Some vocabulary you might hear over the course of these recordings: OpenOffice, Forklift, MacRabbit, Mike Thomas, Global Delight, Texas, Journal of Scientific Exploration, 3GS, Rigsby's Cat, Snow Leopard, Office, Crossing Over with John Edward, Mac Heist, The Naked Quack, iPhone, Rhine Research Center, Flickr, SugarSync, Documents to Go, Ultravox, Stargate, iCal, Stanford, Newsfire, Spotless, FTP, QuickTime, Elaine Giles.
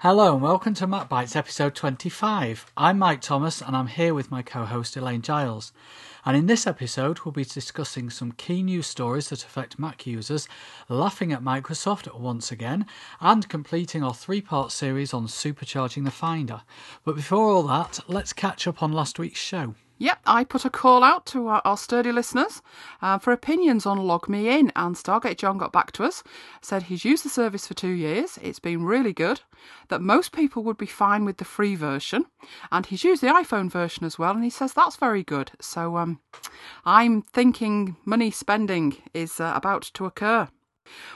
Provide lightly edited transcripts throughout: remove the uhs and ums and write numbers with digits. Hello and welcome to MacBytes episode 25. I'm Mike Thomas and I'm here with my co-host Elaine Giles. And in this episode we'll be discussing some key news stories that affect Mac users, laughing at Microsoft once again, and completing our three-part series on supercharging the Finder. But before all that, let's catch up on last week's show. Yep, I put a call out to our sturdy listeners for opinions on Log Me In, and Stargate John got back to us, said he's used the service for 2 years, it's been really good, that most people would be fine with the free version, and he's used the iPhone version as well, and he says that's very good. So I'm thinking money spending is about to occur.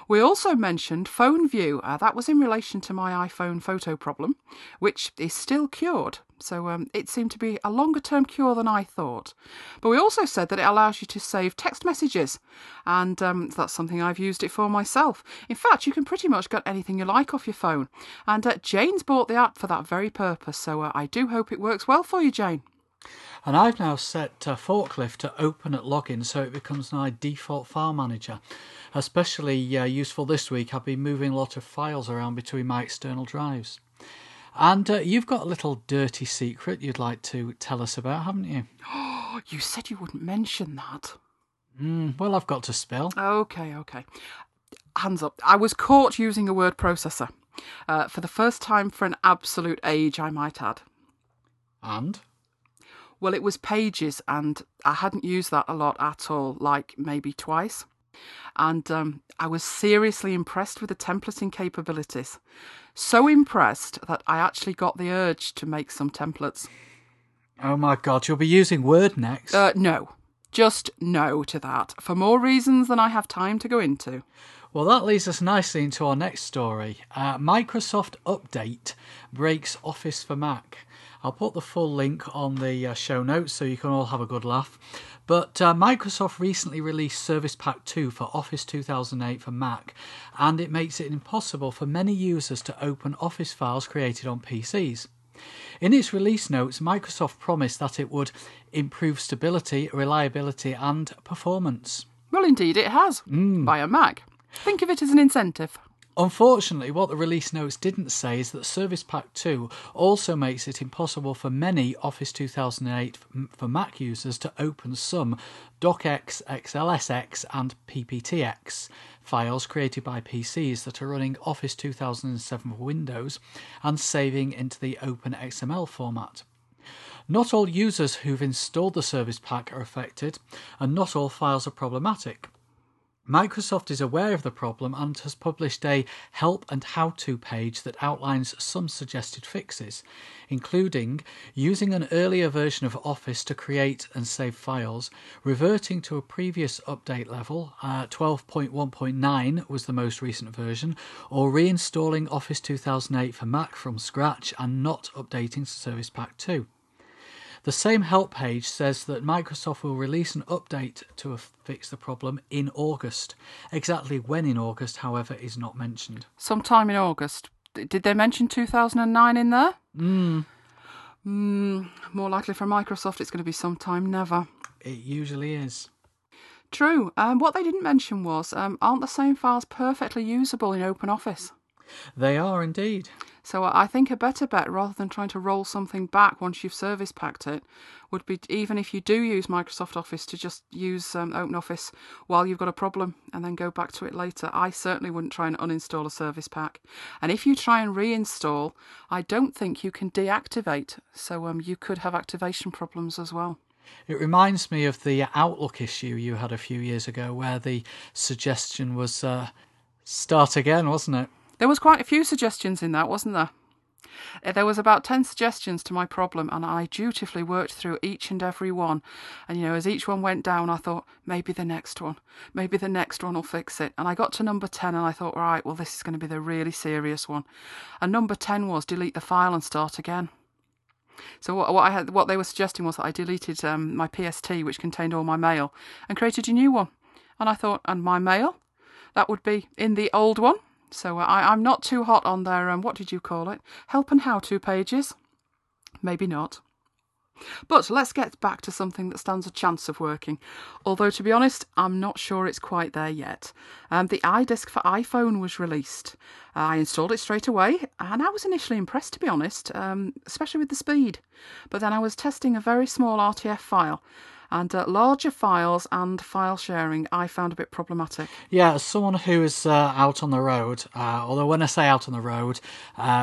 We also mentioned Phone View. That was in relation to my iPhone photo problem, which is still cured. So it seemed to be a longer term cure than I thought. But we also said that it allows you to save text messages. And that's something I've used it for myself. In fact, you can pretty much get anything you like off your phone. And Jane's bought the app for that very purpose. So I do hope it works well for you, Jane. And I've now set Forklift to open at login so it becomes my default file manager. Especially useful this week, I've been moving a lot of files around between my external drives. And you've got a little dirty secret you'd like to tell us about, haven't you? Oh, you said you wouldn't mention that. Well, I've got to spill. Okay. Hands up. I was caught using a word processor for the first time for an absolute age, I might add. And? Well, it was Pages, and I hadn't used that a lot at all, like maybe twice. And I was seriously impressed with the templating capabilities. So impressed that I actually got the urge to make some templates. Oh my God, you'll be using Word next. No, just no to that, for more reasons than I have time to go into. Well, that leads us nicely into our next story. Microsoft Update breaks Office for Mac. I'll put the full link on the show notes so you can all have a good laugh. But Microsoft recently released Service Pack 2 for Office 2008 for Mac, and it makes it impossible for many users to open Office files created on PCs. In its release notes, Microsoft promised that it would improve stability, reliability and performance. Well, indeed it has, by a Mac. Think of it as an incentive. Unfortunately, what the release notes didn't say is that Service Pack 2 also makes it impossible for many Office 2008 for Mac users to open some DocX, XLSX and PPTX files created by PCs that are running Office 2007 for Windows and saving into the OpenXML format. Not all users who've installed the Service Pack are affected, and not all files are problematic. Microsoft is aware of the problem and has published a help and how-to page that outlines some suggested fixes, including using an earlier version of Office to create and save files, reverting to a previous update level, 12.1.9 was the most recent version, or reinstalling Office 2008 for Mac from scratch and not updating Service Pack 2. The same help page says that Microsoft will release an update to fix the problem in August. Exactly when in August, however, is not mentioned. Sometime in August. Did they mention 2009 in there? More likely for Microsoft, it's going to be sometime never. It usually is. True. What they didn't mention was, aren't the same files perfectly usable in OpenOffice? They are indeed. So I think a better bet, rather than trying to roll something back once you've service packed it, would be, even if you do use Microsoft Office, to just use OpenOffice while you've got a problem and then go back to it later. I certainly wouldn't try and uninstall a service pack. And if you try and reinstall, I don't think you can deactivate. So you could have activation problems as well. It reminds me of the Outlook issue you had a few years ago where the suggestion was start again, wasn't it? There was quite a few suggestions in that, wasn't there? There was about 10 suggestions to my problem, and I dutifully worked through each and every one. And, you know, as each one went down, I thought, maybe the next one will fix it. And I got to number 10 and I thought, right, well, this is going to be the really serious one. And number 10 was delete the file and start again. So what they were suggesting was that I deleted my PST, which contained all my mail, and created a new one. And I thought, and my mail? That would be in the old one. So I'm not too hot on their, what did you call it? Help and how-to pages? Maybe not. But let's get back to something that stands a chance of working, although to be honest I'm not sure it's quite there yet. The iDisk for iPhone was released. I installed it straight away and I was initially impressed, to be honest, especially with the speed. But then I was testing a very small RTF file, and larger files and file sharing I found a bit problematic. Yeah, as someone who is out on the road, although when I say out on the road,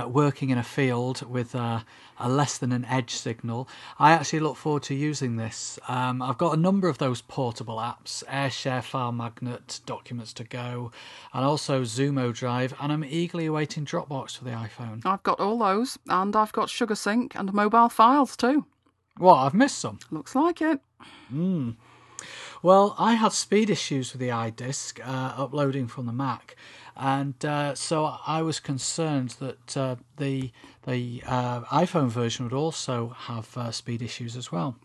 working in a field with a less than an edge signal, I actually look forward to using this. I've got a number of those portable apps, AirShare, File Magnet, Documents to Go, and also Zumo Drive, and I'm eagerly awaiting Dropbox for the iPhone. I've got all those, and I've got SugarSync and mobile files too. What, I've missed some? Looks like it. Well, I had speed issues with the iDisk uploading from the Mac, and so I was concerned that the iPhone version would also have speed issues as well.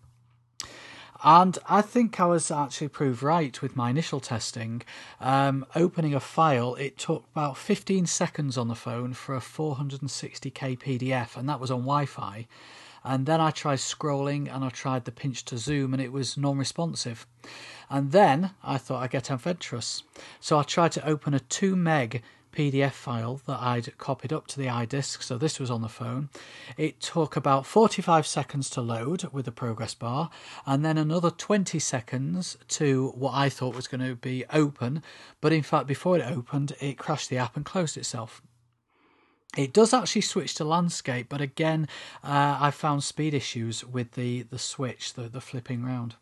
And I think I was actually proved right with my initial testing. Opening a file, it took about 15 seconds on the phone for a 460k PDF, and that was on Wi-Fi. And then I tried scrolling and I tried the pinch to zoom, and it was non-responsive. And then I thought I'd get adventurous. So I tried to open a 2 meg PDF file that I'd copied up to the iDisk, so this was on the phone. It took about 45 seconds to load with the progress bar, and then another 20 seconds to what I thought was going to be open. But in fact, before it opened, it crashed the app and closed itself. It does actually switch to landscape, but again, I found speed issues with the switch, the flipping round.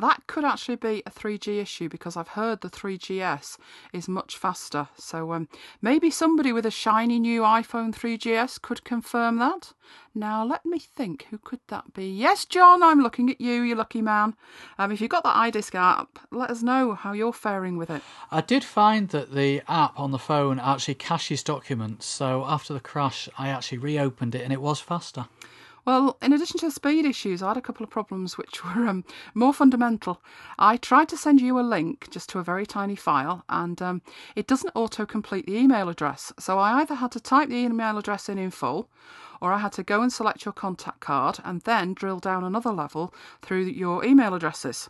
That could actually be a 3G issue, because I've heard the 3GS is much faster. So maybe somebody with a shiny new iPhone 3GS could confirm that. Now, let me think. Who could that be? Yes, John, I'm looking at you, you lucky man. If you've got that iDisk app, let us know how you're faring with it. I did find that the app on the phone actually caches documents. So after the crash, I actually reopened it and it was faster. Well, in addition to the speed issues, I had a couple of problems which were more fundamental. I tried to send you a link just to a very tiny file, and it doesn't auto-complete the email address. So I either had to type the email address in full, or I had to go and select your contact card and then drill down another level through your email addresses.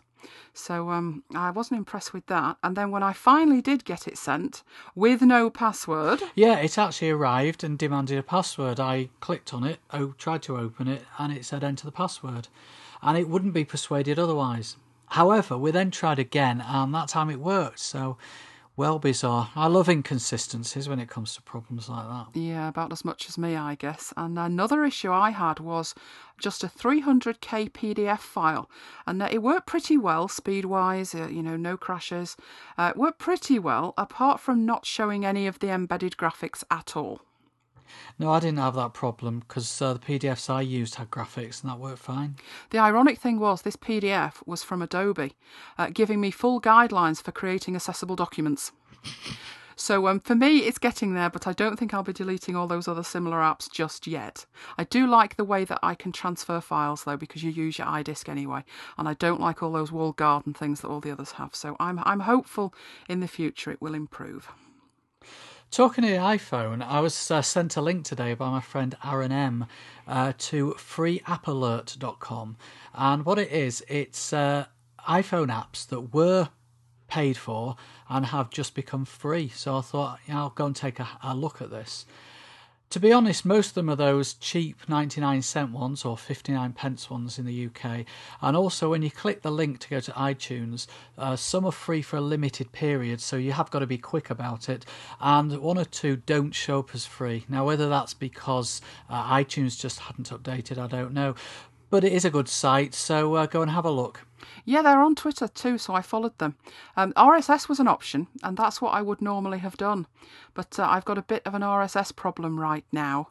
So I wasn't impressed with that. And then when I finally did get it sent with no password... Yeah, it actually arrived and demanded a password. I clicked on it, tried to open it, and it said enter the password. And it wouldn't be persuaded otherwise. However, we then tried again, and that time it worked. So... well, bizarre. I love inconsistencies when it comes to problems like that. Yeah, about as much as me, I guess. And another issue I had was just a 300k PDF file. And it worked pretty well speed-wise, you know, no crashes. It worked pretty well, apart from not showing any of the embedded graphics at all. No, I didn't have that problem, because the PDFs I used had graphics and that worked fine. The ironic thing was this PDF was from Adobe, giving me full guidelines for creating accessible documents. So for me, it's getting there, but I don't think I'll be deleting all those other similar apps just yet. I do like the way that I can transfer files, though, because you use your iDisk anyway. And I don't like all those walled garden things that all the others have. So I'm hopeful in the future it will improve. Talking to the iPhone, I was sent a link today by my friend Aaron M to freeappalert.com, and what it is, it's iPhone apps that were paid for and have just become free. So I thought, you know, I'll go and take a look at this. To be honest, most of them are those cheap 99-cent ones or 59p ones in the UK. And also, when you click the link to go to iTunes, some are free for a limited period, so you have got to be quick about it. And one or two don't show up as free. Now, whether that's because iTunes just hadn't updated, I don't know. But it is a good site, so go and have a look. Yeah, they're on Twitter too, so I followed them. RSS was an option, and that's what I would normally have done. But I've got a bit of an RSS problem right now,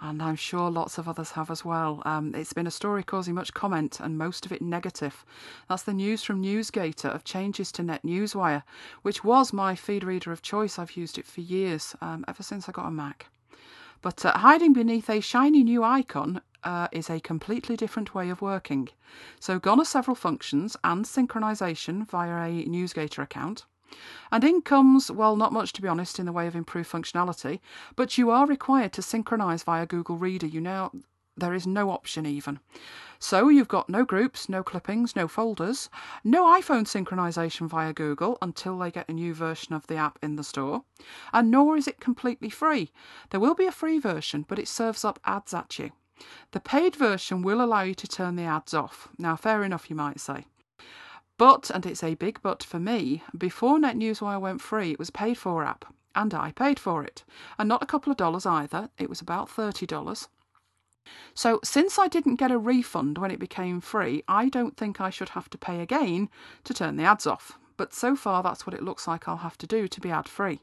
and I'm sure lots of others have as well. It's been a story causing much comment, and most of it negative. That's the news from Newsgator of changes to Net Newswire, which was my feed reader of choice. I've used it for years, ever since I got a Mac. But hiding beneath a shiny new icon... is a completely different way of working. So gone are several functions and synchronisation via a Newsgator account. And in comes, well, not much, to be honest, in the way of improved functionality, but you are required to synchronise via Google Reader. You know, there is no option even. So you've got no groups, no clippings, no folders, no iPhone synchronization via Google until they get a new version of the app in the store, and nor is it completely free. There will be a free version, but it serves up ads at you. The paid version will allow you to turn the ads off. Now, fair enough, you might say. But, and it's a big but for me, before NetNewsWire went free, it was a paid-for app, and I paid for it. And not a couple of dollars either, it was about $30. So since I didn't get a refund when it became free, I don't think I should have to pay again to turn the ads off. But so far, that's what it looks like I'll have to do to be ad-free.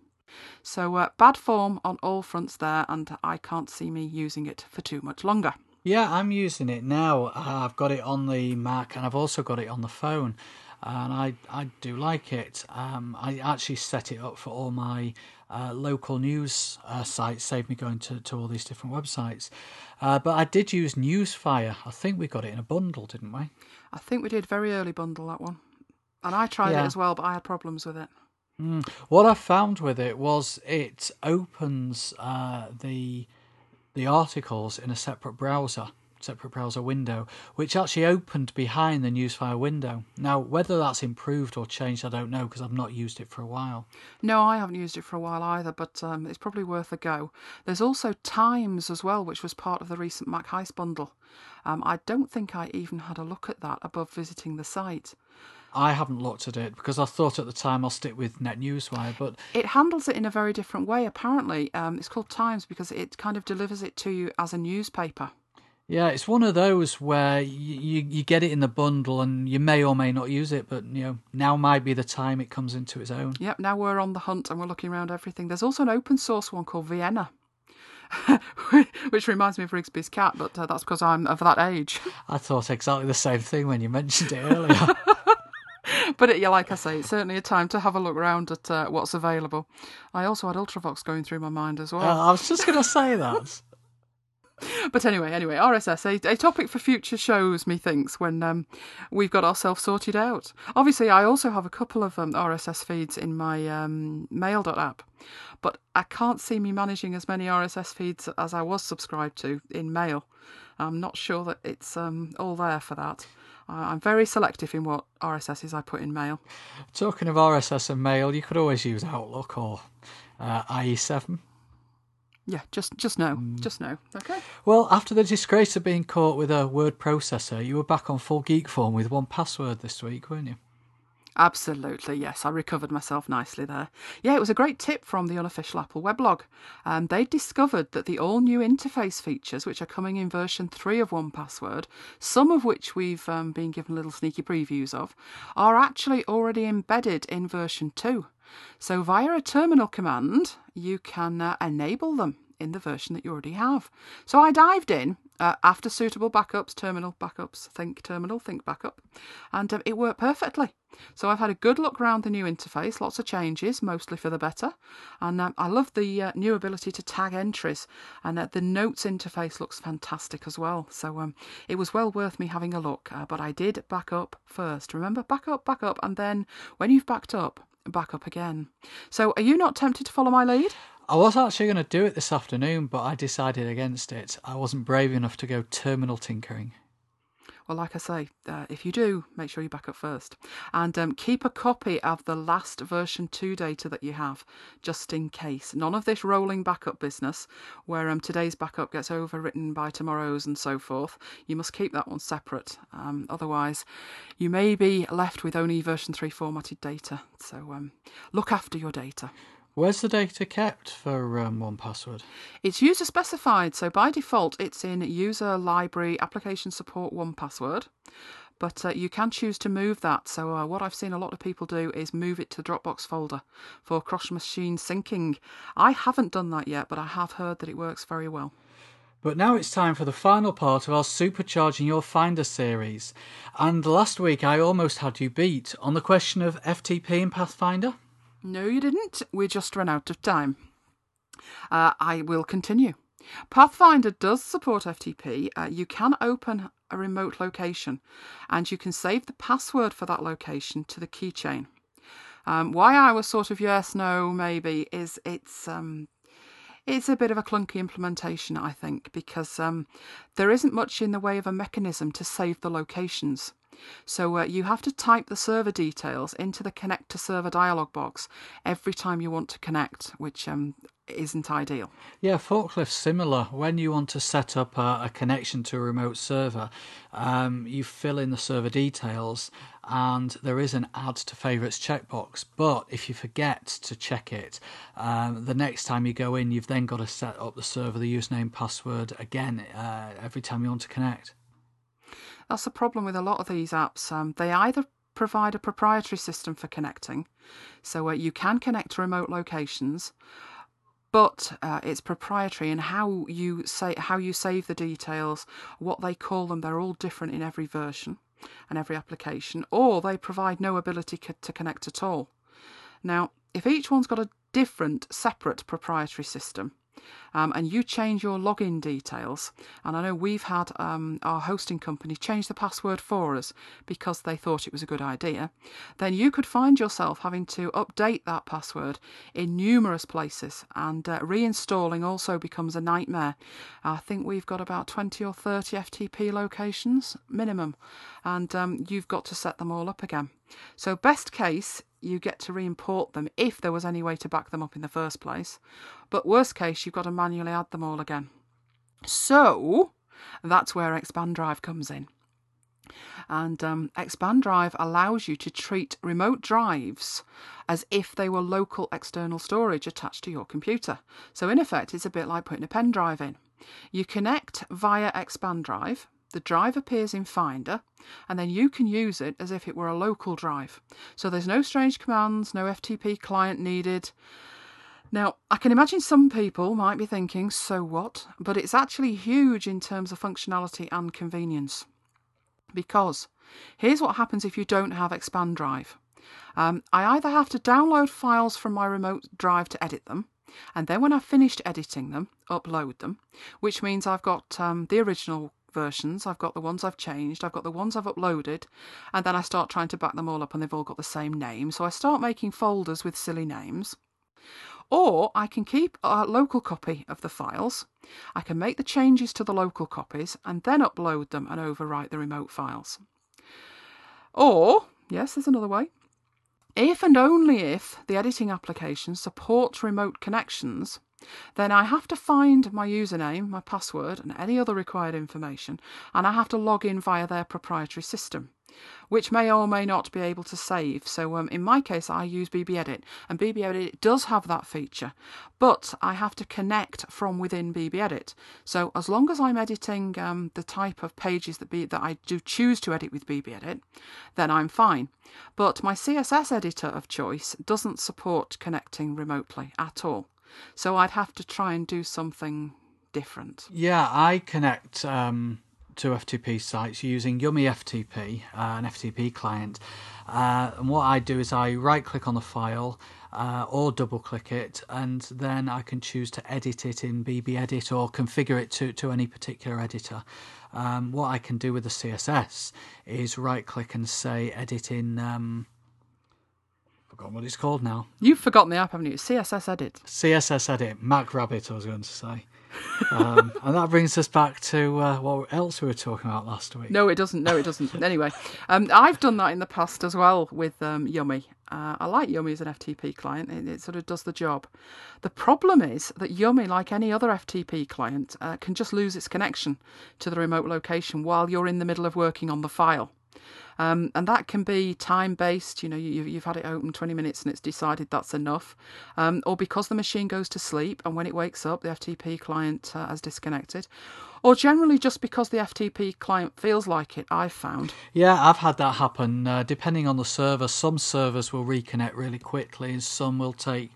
So bad form on all fronts there, and I can't see me using it for too much longer. Yeah, I'm using it now. I've got it on the Mac and I've also got it on the phone, and I do like it. I actually set it up for all my local news sites, saved me going to all these different websites. But I did use Newsfire. I think we got it in a bundle, didn't we? I think we did, very early bundle, that one. And I tried it as well, but I had problems with it. What I found with it was it opens the articles in a separate browser window, which actually opened behind the Newsfire window. Now, whether that's improved or changed, I don't know, because I've not used it for a while. No, I haven't used it for a while either, but it's probably worth a go. There's also Times as well, which was part of the recent Mac Heist bundle. I don't think I even had a look at that above visiting the site. I haven't looked at it because I thought at the time I'll stick with NetNewsWire, but it handles it in a very different way. Apparently, it's called Times because it kind of delivers it to you as a newspaper. Yeah, it's one of those where you get it in the bundle and you may or may not use it, but you know, now might be the time it comes into its own. Yep, now we're on the hunt and we're looking around everything. There's also an open source one called Vienna. Which reminds me of Rigsby's cat, but that's because I'm of that age. I thought exactly the same thing when you mentioned it earlier. But it, yeah, like I say, it's certainly a time to have a look round at what's available. I also had Ultravox going through my mind as well. I was just going to say that. But anyway, RSS, a topic for future shows, methinks, when we've got ourselves sorted out. Obviously, I also have a couple of RSS feeds in my mail.app, but I can't see me managing as many RSS feeds as I was subscribed to in mail. I'm not sure that it's all there for that. I'm very selective in what RSSs I put in mail. Talking of RSS and mail, you could always use Outlook or IE7. Yeah, just no. Okay. Well, after the disgrace of being caught with a word processor, you were back on full geek form with 1Password this week, weren't you? Absolutely, yes. I recovered myself nicely there. Yeah, it was a great tip from the Unofficial Apple weblog. They discovered that the all-new interface features, which are coming in version 3 of 1Password, some of which we've been given little sneaky previews of, are actually already embedded in version 2. So via a terminal command, you can enable them in the version that you already have. So I dived in after suitable backups, terminal backups, think backup, and it worked perfectly. So I've had a good look around the new interface, lots of changes, mostly for the better. And I love the new ability to tag entries, and the notes interface looks fantastic as well. So it was well worth me having a look, but I did back up first. Remember, back up, and then when you've backed up, back up again. So are you not tempted to follow my lead? I was actually going to do it this afternoon, but I decided against it. I wasn't brave enough to go terminal tinkering. Well, like I say, if you do, make sure you back up first. And keep a copy of the last version 2 data that you have, just in case. None of this rolling backup business, where today's backup gets overwritten by tomorrow's and so forth. You must keep that one separate. Otherwise, you may be left with only version 3 formatted data. So look after your data. Where's the data kept for 1Password? It's user specified, so by default it's in user library application support 1Password, but you can choose to move that. So what I've seen a lot of people do is move it to the Dropbox folder for cross-machine syncing. I haven't done that yet, but I have heard that it works very well. But now it's time for the final part of our Supercharging Your Finder series. And last week I almost had you beat on the question of FTP and Pathfinder. No, you didn't. We just ran out of time. I will continue. Pathfinder does support FTP. You can open a remote location and you can save the password for that location to the keychain. Why I was sort of yes, no, maybe is it's It's a bit of a clunky implementation, I think, because there isn't much in the way of a mechanism to save the locations. So you have to type the server details into the connect to server dialog box every time you want to connect, which isn't ideal. Yeah, Forklift's similar. When you want to set up a connection to a remote server, you fill in the server details and there is an add to favourites checkbox. But if you forget to check it, the next time you go in, you've then got to set up the server, the username, password again every time you want to connect. That's the problem with a lot of these apps. They either provide a proprietary system for connecting, so you can connect to remote locations, but it's proprietary in how you say how you save the details, what they call them. They're all different in every version and every application, or they provide no ability to connect at all. Now, if each one's got a different, separate proprietary system, and you change your login details, and I know we've had our hosting company change the password for us because they thought it was a good idea, then you could find yourself having to update that password in numerous places, and reinstalling also becomes a nightmare. I think we've got about 20 or 30 FTP locations minimum, and you've got to set them all up again. So best case, you get to re-import them if there was any way to back them up in the first place. But worst case, you've got to manually add them all again. So that's where ExpanDrive comes in. And ExpanDrive allows you to treat remote drives as if they were local external storage attached to your computer. So in effect, it's a bit like putting a pen drive in. You connect via ExpanDrive. The drive appears in Finder, and then you can use it as if it were a local drive. So there's no strange commands, no FTP client needed. Now, I can imagine some people might be thinking, so what? But it's actually huge in terms of functionality and convenience. Because here's what happens if you don't have ExpanDrive. I either have to download files from my remote drive to edit them, and then when I've finished editing them, upload them, which means I've got the original versions, I've got the ones I've changed, I've got the ones I've uploaded, and then I start trying to back them all up and they've all got the same name. So I start making folders with silly names. Or I can keep a local copy of the files. I can make the changes to the local copies and then upload them and overwrite the remote files. Or, yes, there's another way. If and only if the editing application supports remote connections, then I have to find my username, my password, and any other required information, and I have to log in via their proprietary system, which may or may not be able to save. So in my case, I use BBEdit, and BBEdit does have that feature, but I have to connect from within BBEdit. So as long as I'm editing the type of pages that I do choose to edit with BBEdit, then I'm fine. But my CSS editor of choice doesn't support connecting remotely at all. So I'd have to try and do something different. Yeah, I connect to FTP sites using Yummy FTP, an FTP client. And what I do is I right-click on the file or double-click it, and then I can choose to edit it in BBEdit or configure it to any particular editor. What I can do with the CSS is right-click and say edit in... forgotten what it's called now. You've forgotten the app, haven't you? CSS Edit. CSS Edit. MacRabbit, I was going to say. And that brings us back to what else we were talking about last week. No, it doesn't. No, it doesn't. Anyway, I've done that in the past as well with Yummy. I like Yummy as an FTP client. It sort of does the job. The problem is that Yummy, like any other FTP client, can just lose its connection to the remote location while you're in the middle of working on the file. And that can be time-based, you know, you've had it open 20 minutes and it's decided that's enough. Or because the machine goes to sleep and when it wakes up, the FTP client has disconnected. Or generally just because the FTP client feels like it, I've found. Yeah, I've had that happen. Depending on the server, some servers will reconnect really quickly and some will take,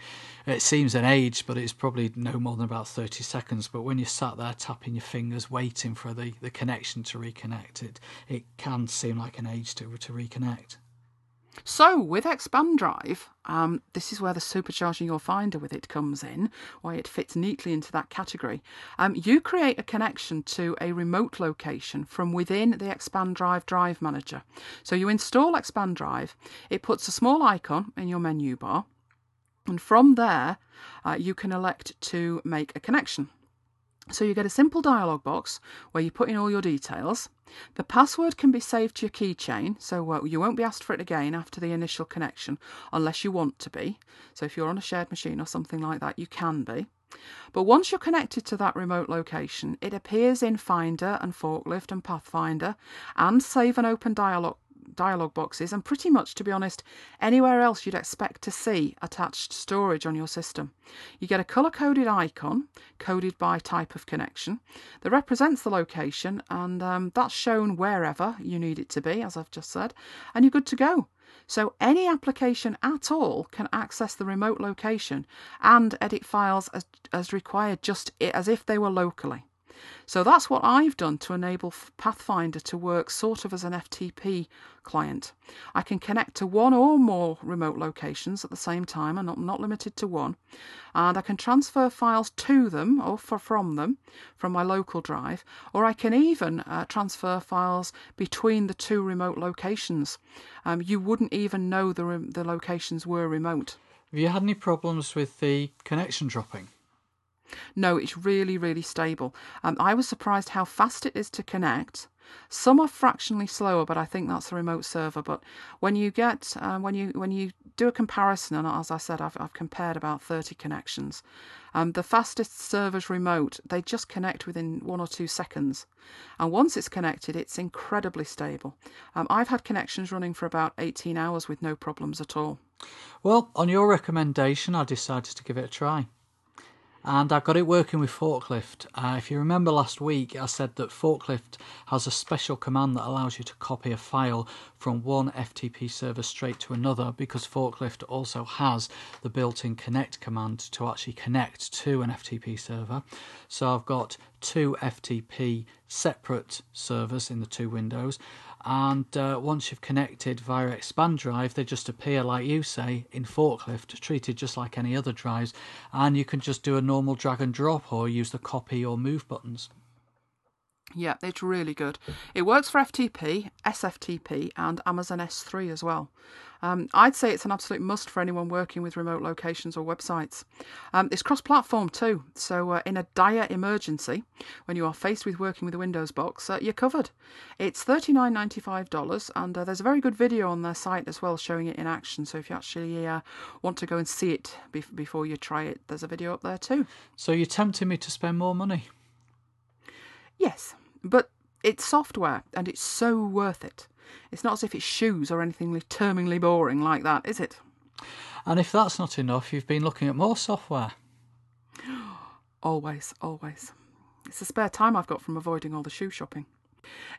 it seems an age, but it's probably no more than about 30 seconds. But when you're sat there tapping your fingers, waiting for the connection to reconnect, it can seem like an age to reconnect. So with ExpanDrive, this is where the supercharging your Finder with it comes in, why it fits neatly into that category. You create a connection to a remote location from within the ExpanDrive Drive Manager. So you install ExpanDrive, it puts a small icon in your menu bar, And from there, you can elect to make a connection. So you get a simple dialog box where you put in all your details. The password can be saved to your keychain, so you won't be asked for it again after the initial connection unless you want to be. So if you're on a shared machine or something like that, you can be. But once you're connected to that remote location, it appears in Finder and Forklift and Pathfinder and Save and Open dialog boxes, and pretty much, to be honest, anywhere else you'd expect to see attached storage on your system. You get a colour-coded icon, coded by type of connection, that represents the location, and that's shown wherever you need it to be, as I've just said, and you're good to go. So any application at all can access the remote location and edit files as required, just as if they were locally. So that's what I've done to enable Pathfinder to work sort of as an FTP client. I can connect to one or more remote locations at the same time, and I'm not limited to one. And I can transfer files to them or from them from my local drive, or I can even transfer files between the two remote locations. You wouldn't even know the locations were remote. Have you had any problems with the connection dropping? No, it's really, really stable. I was surprised how fast it is to connect. Some are fractionally slower, but I think that's the remote server. But when you get when you do a comparison, and as I said, I've compared about 30 connections. The fastest servers remote, they just connect within 1 or 2 seconds, and once it's connected, it's incredibly stable. I've had connections running for about 18 hours with no problems at all. Well, on your recommendation, I decided to give it a try. And I've got it working with Forklift. If you remember last week, I said that Forklift has a special command that allows you to copy a file from one FTP server straight to another, because Forklift also has the built-in connect command to actually connect to an FTP server. So I've got two FTP separate servers in the two windows. And once you've connected via ExpanDrive, they just appear, like you say, in Forklift, treated just like any other drives, and you can just do a normal drag and drop or use the copy or move buttons. Yeah, it's really good. It works for FTP, SFTP and Amazon S3 as well. I'd say it's an absolute must for anyone working with remote locations or websites. It's cross-platform too, so in a dire emergency, when you are faced with working with a Windows box, you're covered. It's $39.95, and there's a very good video on their site as well showing it in action, so if you actually want to go and see it before you try it, there's a video up there too. So you're tempting me to spend more money? Yes. But it's software, and it's so worth it. It's not as if it's shoes or anything terminally boring like that, is it? And if that's not enough, you've been looking at more software. Always, always. It's the spare time I've got from avoiding all the shoe shopping.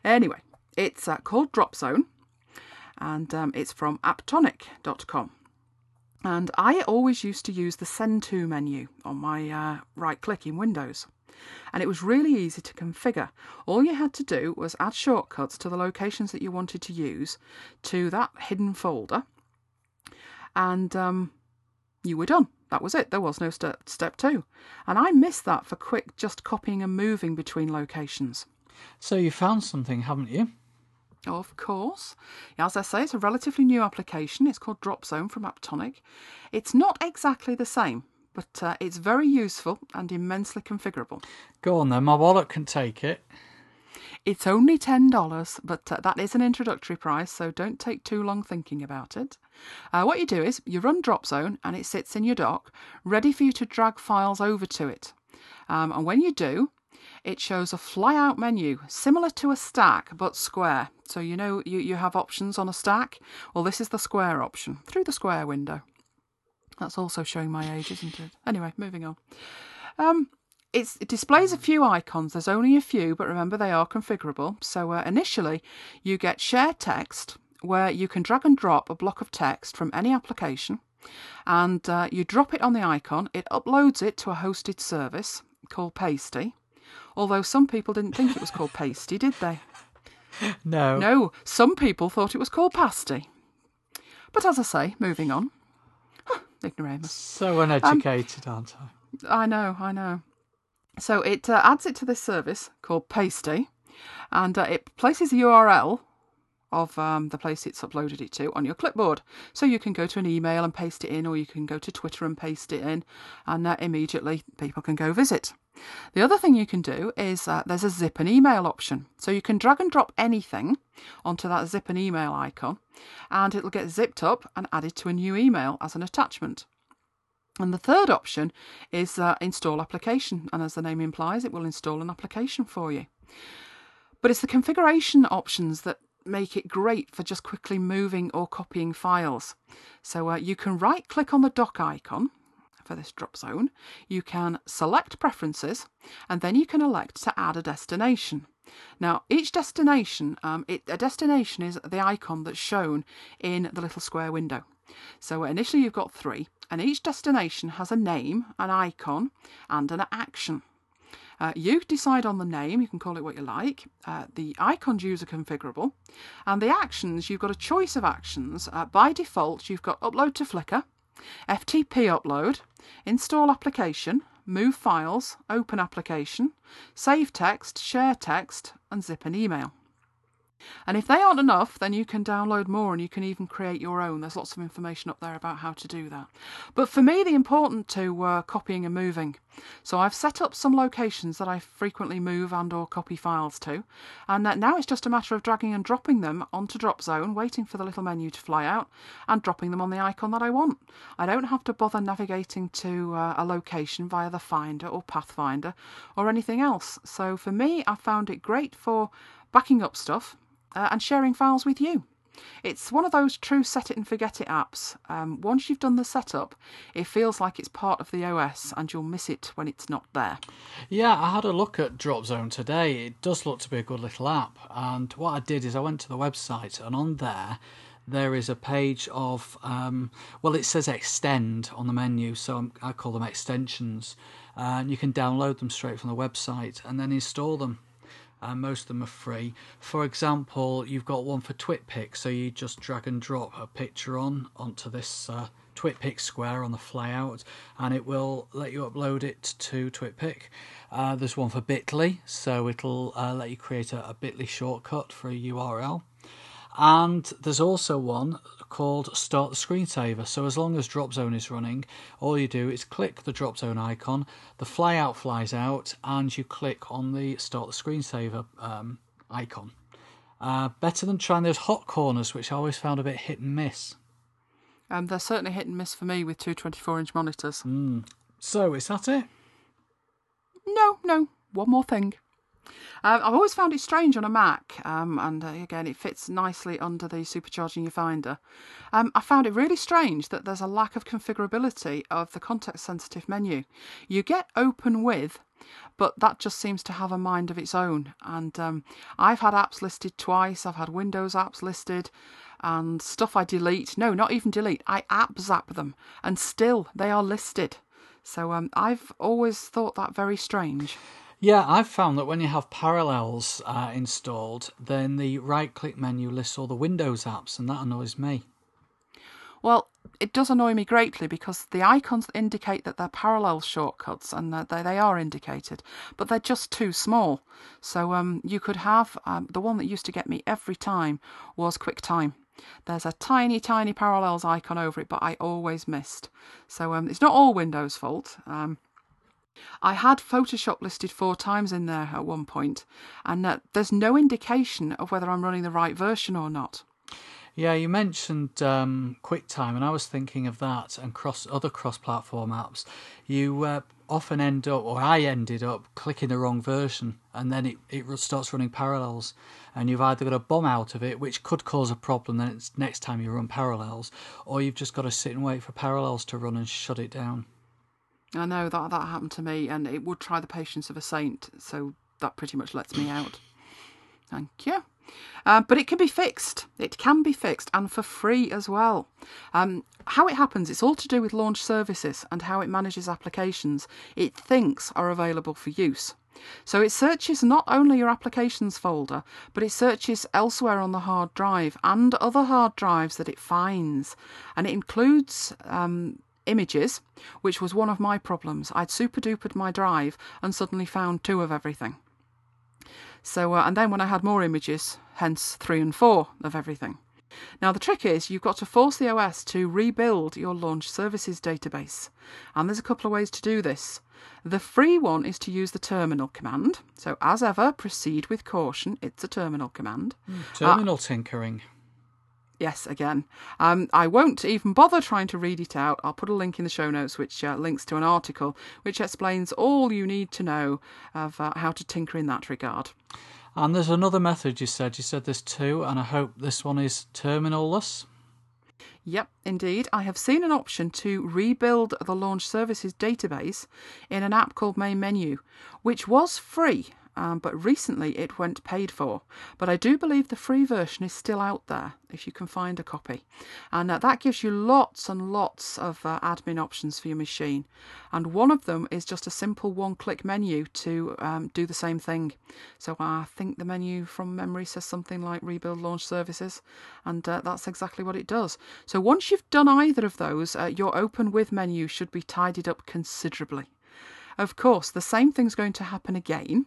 Anyway, it's called Drop Zone, and it's from apptonic.com. And I always used to use the Send To menu on my right click in Windows. And it was really easy to configure. All you had to do was add shortcuts to the locations that you wanted to use to that hidden folder, and you were done. That was it. There was no step two. And I missed that for quick just copying and moving between locations. So you found something, haven't you? Of course. As I say, it's a relatively new application. It's called Drop Zone from apptonic. It's not exactly the same, but it's very useful and immensely configurable. Go on then, my wallet can take it. It's only $10, but that is an introductory price, so don't take too long thinking about it. What you do is you run Drop Zone, and it sits in your dock, ready for you to drag files over to it. And when you do, it shows a fly-out menu, similar to a stack, but square. So you know you have options on a stack. Well, this is the square option, through the square window. That's also showing my age, isn't it? Anyway, moving on. It displays a few icons. There's only a few, but remember they are configurable. So initially, you get Share Text, where you can drag and drop a block of text from any application, and you drop it on the icon. It uploads it to a hosted service called Pasty, although some people didn't think it was called Pasty, did they? No. No, some people thought it was called Pasty. But as I say, moving on. Ignoramus. So uneducated, aren't I? I know, I know. So it adds it to this service called Pasty, and it places a URL of the place it's uploaded it to on your clipboard. So you can go to an email and paste it in, or you can go to Twitter and paste it in, and immediately people can go visit. The other thing you can do is there's a zip and email option. So you can drag and drop anything onto that zip and email icon, and it'll get zipped up and added to a new email as an attachment. And the third option is install application. And as the name implies, it will install an application for you. But it's the configuration options that make it great for just quickly moving or copying files. So you can right click on the dock icon for this drop zone. You can select preferences, and then you can elect to add a destination. Now each destination, a destination is the icon that's shown in the little square window. So initially you've got three, and each destination has a name, an icon and an action. You decide on the name, you can call it what you like, the icons user configurable, and the actions, you've got a choice of actions. By default you've got upload to Flickr, FTP upload, install application, move files, open application, save text, share text and zip an email. And if they aren't enough, then you can download more, and you can even create your own. There's lots of information up there about how to do that. But for me, the important two were copying and moving. So I've set up some locations that I frequently move and or copy files to. And now it's just a matter of dragging and dropping them onto Drop Zone, waiting for the little menu to fly out and dropping them on the icon that I want. I don't have to bother navigating to a location via the Finder or Pathfinder or anything else. So for me, I found it great for backing up stuff. And sharing files with you. It's one of those true set it and forget it apps. Once you've done the setup, it feels like it's part of the OS and you'll miss it when it's not there. Yeah, I had a look at Drop Zone today. It does look to be a good little app. And what I did is I went to the website, and on there is a page of, well, it says extend on the menu, so I call them extensions. And you can download them straight from the website and then install them. And most of them are free. For example, you've got one for TwitPic, so you just drag and drop a picture onto this TwitPic square on the flyout, and it will let you upload it to TwitPic. There's one for Bitly, so it'll let you create a Bitly shortcut for a URL. And there's also one called Start the Screensaver. So as long as Drop Zone is running, all you do is click the Drop Zone icon, the flyout flies out, and you click on the Start the Screensaver icon. Better than trying those hot corners, which I always found a bit hit and miss. They're certainly hit and miss for me with two 24-inch monitors. So is that it? No, one more thing. I've always found it strange on a Mac, and again it fits nicely under the supercharging your Finder. I found it really strange that there's a lack of configurability of the context sensitive menu. You get open with, but that just seems to have a mind of its own, and I've had apps listed twice, I've had Windows apps listed, and stuff I delete, no, not even delete, I app zap them, and still they are listed. So I've always thought that very strange. Yeah, I've found that when you have Parallels installed, then the right-click menu lists all the Windows apps, and that annoys me. Well, it does annoy me greatly, because the icons indicate that they're Parallels shortcuts, and that they are indicated, but they're just too small. So you could have, the one that used to get me every time was QuickTime. There's a tiny, tiny Parallels icon over it, but I always missed. So it's not all Windows' fault. I had Photoshop listed 4 times in there at one point, and there's no indication of whether I'm running the right version or not. Yeah, you mentioned QuickTime, and I was thinking of that and other cross-platform apps. You often end up, or I ended up, clicking the wrong version, and then it starts running Parallels, and you've either got a bomb out of it, which could cause a problem then it's next time you run Parallels, or you've just got to sit and wait for Parallels to run and shut it down. I know that happened to me, and it would try the patience of a saint, so that pretty much lets me out. Thank you. But it can be fixed. It can be fixed, and for free as well. How it happens, it's all to do with launch services and how it manages applications it thinks are available for use. So it searches not only your applications folder, but it searches elsewhere on the hard drive and other hard drives that it finds. And it includes images, which was one of my problems. I'd super dupered my drive and suddenly found 2 of everything. So and then when I had more images, hence 3 and 4 of everything. Now the trick is you've got to force the OS to rebuild your launch services database, and there's a couple of ways to do this. The free one is to use the terminal command. So as ever, proceed with caution. It's a terminal command. Terminal tinkering. Yes, again. I won't even bother trying to read it out. I'll put a link in the show notes which links to an article which explains all you need to know of how to tinker in that regard. And there's another method you said. You said there's two, and I hope this one is terminalless. Yep, indeed. I have seen an option to rebuild the launch services database in an app called Main Menu, which was free. But recently it went paid for. But I do believe the free version is still out there if you can find a copy. And that gives you lots and lots of admin options for your machine. And one of them is just a simple one-click menu to do the same thing. So I think the menu from memory says something like Rebuild Launch Services. And that's exactly what it does. So once you've done either of those, your Open With menu should be tidied up considerably. Of course, the same thing's going to happen again.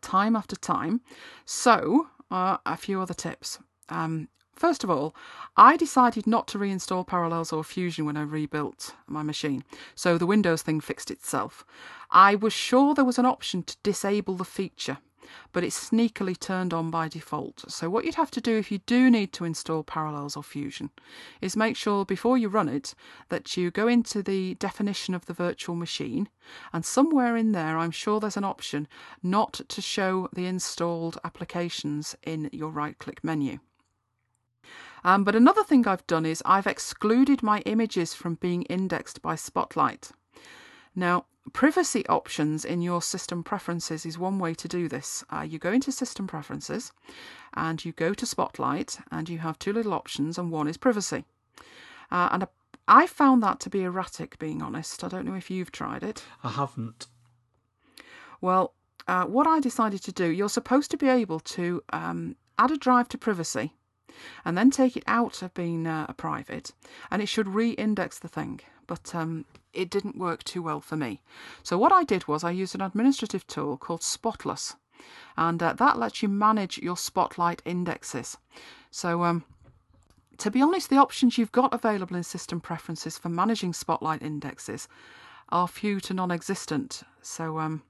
Time after time. So a few other tips. First of all, I decided not to reinstall Parallels or Fusion when I rebuilt my machine. So the Windows thing fixed itself. I was sure there was an option to disable the feature, but it's sneakily turned on by default. So what you'd have to do if you do need to install Parallels or Fusion is make sure before you run it that you go into the definition of the virtual machine, and somewhere in there I'm sure there's an option not to show the installed applications in your right-click menu. But another thing I've done is I've excluded my images from being indexed by Spotlight. Now, privacy options in your system preferences is one way to do this. You go into system preferences and you go to Spotlight, and you have two little options, and one is privacy. And I found that to be erratic, being honest. I don't know if you've tried it. I haven't. Well, what I decided to do, you're supposed to be able to add a drive to privacy and then take it out of being a private, and it should re-index the thing. But it didn't work too well for me. So what I did was I used an administrative tool called Spotless, and that lets you manage your Spotlight indexes. So to be honest, the options you've got available in System Preferences for managing Spotlight indexes are few to non-existent. So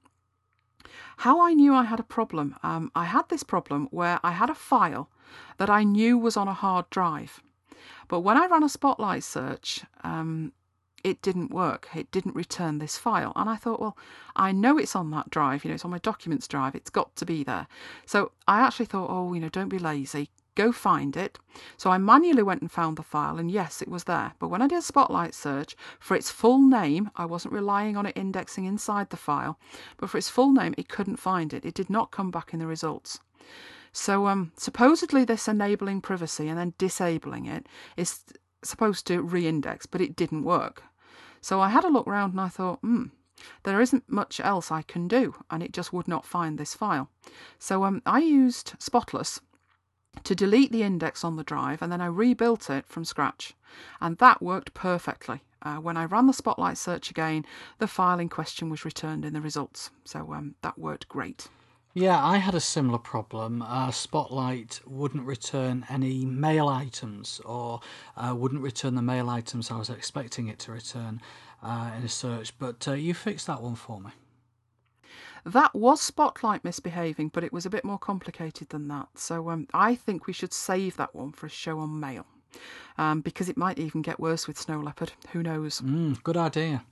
how I knew I had a problem, I had this problem where I had a file that I knew was on a hard drive. But when I ran a Spotlight search, it didn't work. It didn't return this file. And I thought, well, I know it's on that drive. You know, it's on my documents drive. It's got to be there. So I actually thought, oh, you know, don't be lazy. Go find it. So I manually went and found the file, and yes, it was there. But when I did a Spotlight search for its full name, I wasn't relying on it indexing inside the file, but for its full name, it couldn't find it. It did not come back in the results. So supposedly this enabling privacy and then disabling it is supposed to re-index, but it didn't work. So I had a look round and I thought, there isn't much else I can do, and it just would not find this file. So I used Spotless to delete the index on the drive, and then I rebuilt it from scratch, and that worked perfectly. When I ran the Spotlight search again, the file in question was returned in the results. So that worked great. Yeah, I had a similar problem. Spotlight wouldn't return any mail items, or wouldn't return the mail items I was expecting it to return in a search, but you fixed that one for me. That was Spotlight misbehaving, but it was a bit more complicated than that. So I think we should save that one for a show on mail, because it might even get worse with Snow Leopard. Who knows? Good idea.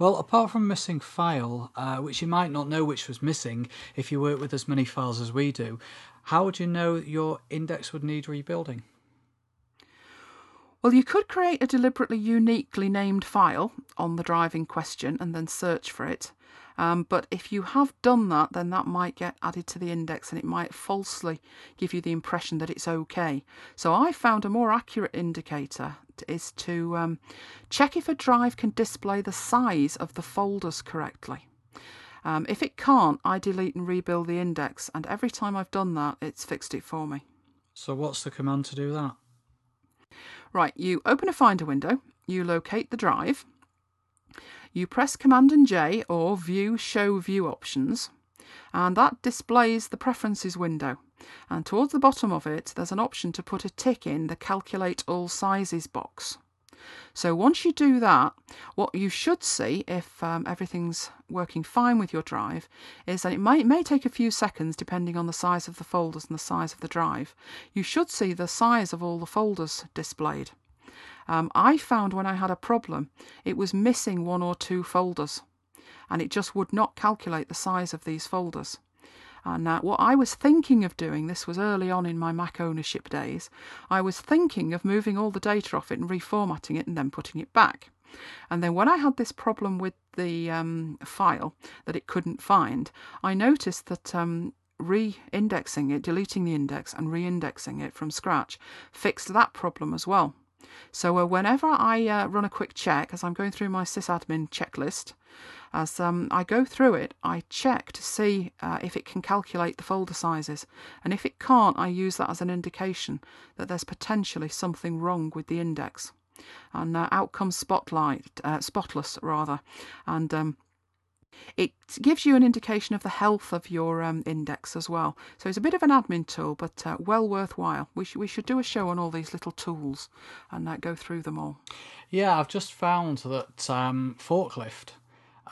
Well, apart from missing file, which you might not know which was missing if you work with as many files as we do, how would you know your index would need rebuilding? Well, you could create a deliberately uniquely named file on the drive in question and then search for it. But if you have done that, then that might get added to the index, and it might falsely give you the impression that it's okay. So I found a more accurate indicator is to check if a drive can display the size of the folders correctly. If it can't, I delete and rebuild the index, and every time I've done that, it's fixed it for me. So what's the command to do that? Right, you open a Finder window, you locate the drive, you press Command and J or View Show View Options, and that displays the preferences window. And towards the bottom of it, there's an option to put a tick in the Calculate All Sizes box. So once you do that, what you should see, if everything's working fine with your drive, is that it may take a few seconds depending on the size of the folders and the size of the drive. You should see the size of all the folders displayed. I found when I had a problem, it was missing one or two folders, and it just would not calculate the size of these folders. And what I was thinking of doing, this was early on in my Mac ownership days, I was thinking of moving all the data off it and reformatting it and then putting it back. And then when I had this problem with the file that it couldn't find, I noticed that re-indexing it, deleting the index and re-indexing it from scratch fixed that problem as well. So whenever I run a quick check, as I'm going through my sysadmin checklist, as I go through it, I check to see if it can calculate the folder sizes. And if it can't, I use that as an indication that there's potentially something wrong with the index. And out comes Spotless, and it gives you an indication of the health of your index as well. So it's a bit of an admin tool, but well worthwhile. We should do a show on all these little tools and go through them all. Yeah, I've just found that Forklift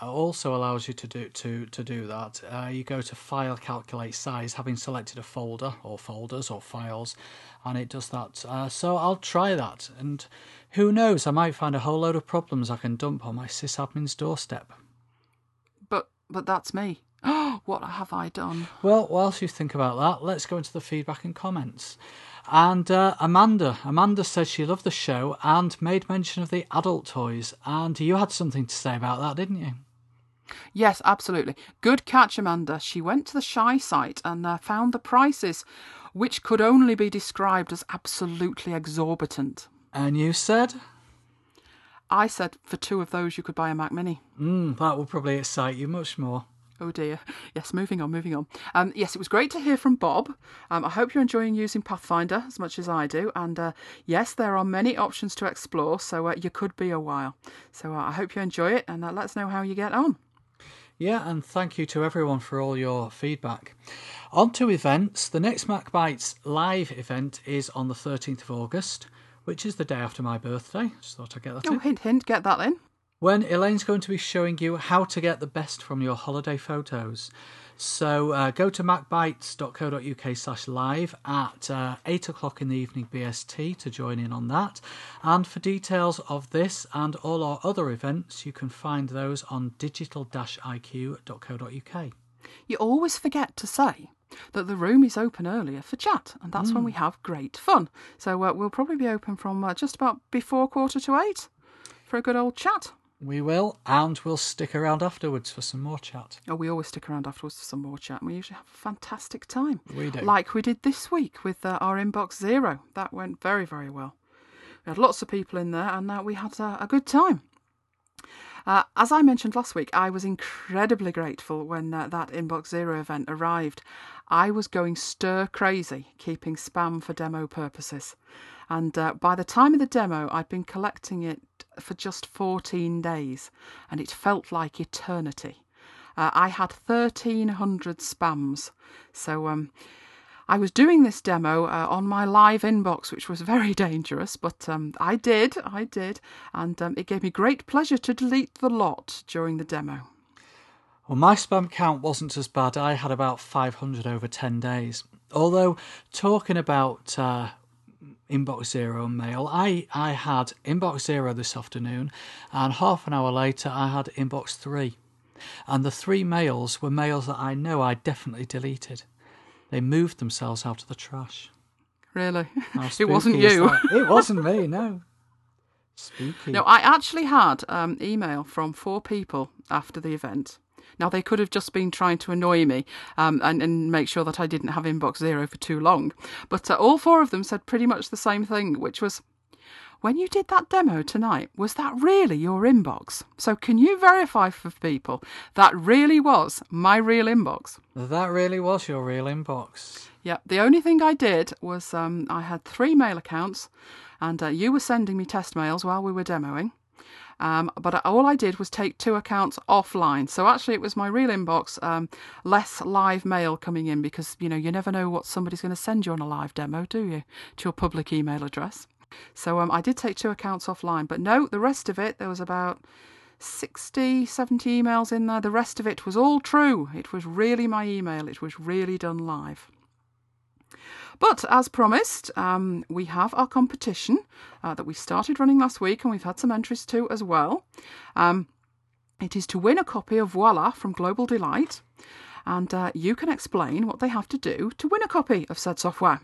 also allows you to do that. You go to File, Calculate Size, having selected a folder or folders or files, and it does that. So I'll try that, and who knows, I might find a whole load of problems I can dump on my sysadmin's doorstep. But that's me. What have I done? Well, whilst you think about that, let's go into the feedback and comments. And Amanda said she loved the show and made mention of the adult toys. And you had something to say about that, didn't you? Yes, absolutely. Good catch, Amanda. She went to the Shy site and found the prices, which could only be described as absolutely exorbitant. And you said? I said for two of those you could buy a Mac Mini. That will probably excite you much more. Oh dear. Yes, moving on. Yes, it was great to hear from Bob. I hope you're enjoying using Pathfinder as much as I do. And yes, there are many options to explore, so you could be a while. So I hope you enjoy it, and let us know how you get on. Yeah, and thank you to everyone for all your feedback. On to events. The next MacBytes live event is on the 13th of August. Which is the day after my birthday. Just thought I'd get that in. Oh, hint, hint, get that in. When Elaine's going to be showing you how to get the best from your holiday photos. So go to macbytes.co.uk/live at 8 o'clock in the evening BST to join in on that. And for details of this and all our other events, you can find those on digital-iq.co.uk. You always forget to say that the room is open earlier for chat, and that's when we have great fun. So we'll probably be open from just about before 7:45 for a good old chat. We will, and we'll stick around afterwards for some more chat. Oh, we always stick around afterwards for some more chat, and we usually have a fantastic time. We do. Like we did this week with our Inbox Zero. That went very, very well. We had lots of people in there, and we had a good time. As I mentioned last week, I was incredibly grateful when that Inbox Zero event arrived. I was going stir crazy, keeping spam for demo purposes. And by the time of the demo, I'd been collecting it for just 14 days, and it felt like eternity. I had 1,300 spams. So I was doing this demo on my live inbox, which was very dangerous, but I did. And it gave me great pleasure to delete the lot during the demo. Well, my spam count wasn't as bad. I had about 500 over 10 days. Although, talking about Inbox Zero mail, I had Inbox Zero this afternoon, and half an hour later I had Inbox 3. And the 3 mails were mails that I know I definitely deleted. They moved themselves out of the trash. Really? It wasn't you. It wasn't me, no. Spooky. No, I actually had email from 4 people after the event. Now, they could have just been trying to annoy me and make sure that I didn't have Inbox Zero for too long. But all 4 of them said pretty much the same thing, which was, when you did that demo tonight, was that really your inbox? So can you verify for people that really was my real inbox? That really was your real inbox. Yeah, the only thing I did was I had 3 mail accounts, and you were sending me test mails while we were demoing. But all I did was take two accounts offline. So actually it was my real inbox, less live mail coming in, because you never know what somebody's going to send you on a live demo, do you, to your public email address. So I did take two accounts offline, but no, the rest of it, there was about 60, 70 emails in there. The rest of it was all true. It was really my email. It was really done live. But as promised, we have our competition that we started running last week, and we've had some entries to as well. It is to win a copy of Voila from Global Delight, and you can explain what they have to do to win a copy of said software.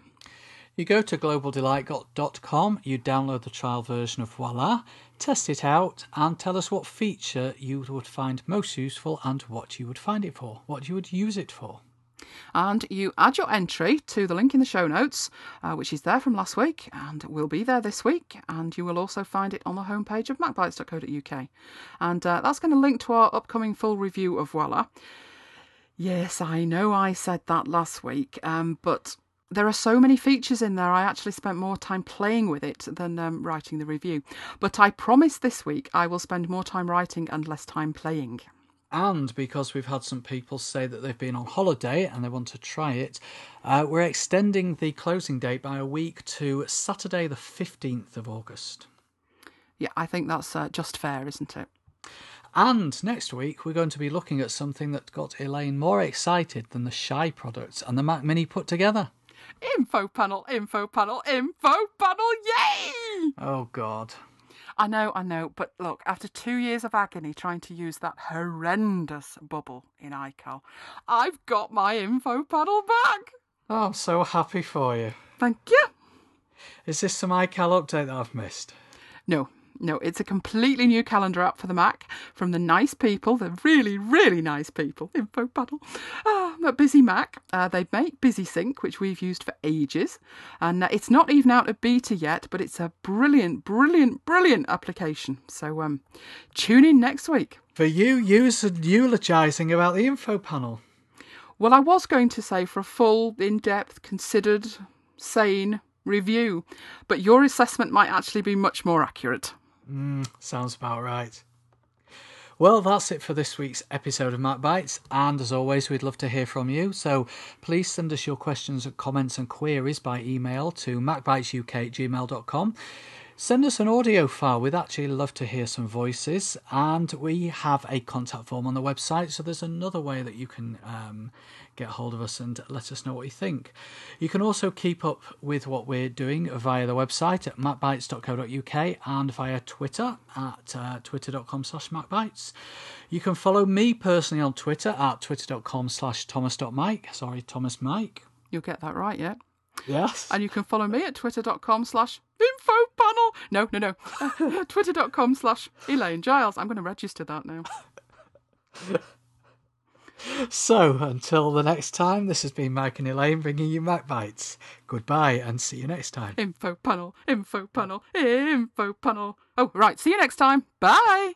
You go to globaldelightgot.com, you download the trial version of Voila, test it out, and tell us what feature you would find most useful and what you would find it for, what you would use it for. And you add your entry to the link in the show notes, which is there from last week and will be there this week. And you will also find it on the homepage of macbytes.co.uk. And that's going to link to our upcoming full review of Voila. Yes, I know I said that last week, but there are so many features in there, I actually spent more time playing with it than writing the review. But I promise this week I will spend more time writing and less time playing. And because we've had some people say that they've been on holiday and they want to try it, we're extending the closing date by a week to Saturday the 15th of August. Yeah, I think that's just fair, isn't it? And next week, we're going to be looking at something that got Elaine more excited than the Shy products and the Mac Mini put together. Info panel, info panel, info panel, yay! Oh, God. I know, but look, after 2 years of agony trying to use that horrendous bubble in iCal, I've got my info panel back. Oh, I'm so happy for you. Thank you. Is this some iCal update that I've missed? No, it's a completely new calendar app for the Mac from the nice people, the really, really nice people, InfoPanel, at Busy Mac. They make Busy Sync, which we've used for ages. And it's not even out of beta yet, but it's a brilliant, brilliant, brilliant application. So tune in next week. For you eulogising about the InfoPanel. Well, I was going to say for a full, in-depth, considered, sane review, but your assessment might actually be much more accurate. Sounds about right. Well, that's it for this week's episode of MacBytes, and as always, we'd love to hear from you, so please send us your questions, comments and queries by email to macbytesuk@gmail.com. Send us an audio file. We'd actually love to hear some voices, and we have a contact form on the website, so there's another way that you can get hold of us and let us know what you think. You can also keep up with what we're doing via the website at macbytes.co.uk and via Twitter at twitter.com/macbytes. You can follow me personally on Twitter at twitter.com/thomas.mike. Sorry, Thomas Mike. You'll get that right, yeah? Yes. And you can follow me at twitter.com/InfoPanel. No. twitter.com/Elaine Giles. I'm going to register that now. So, until the next time, this has been Mike and Elaine bringing you MacBytes. Goodbye and see you next time. InfoPanel, InfoPanel, InfoPanel. Oh, right. See you next time. Bye.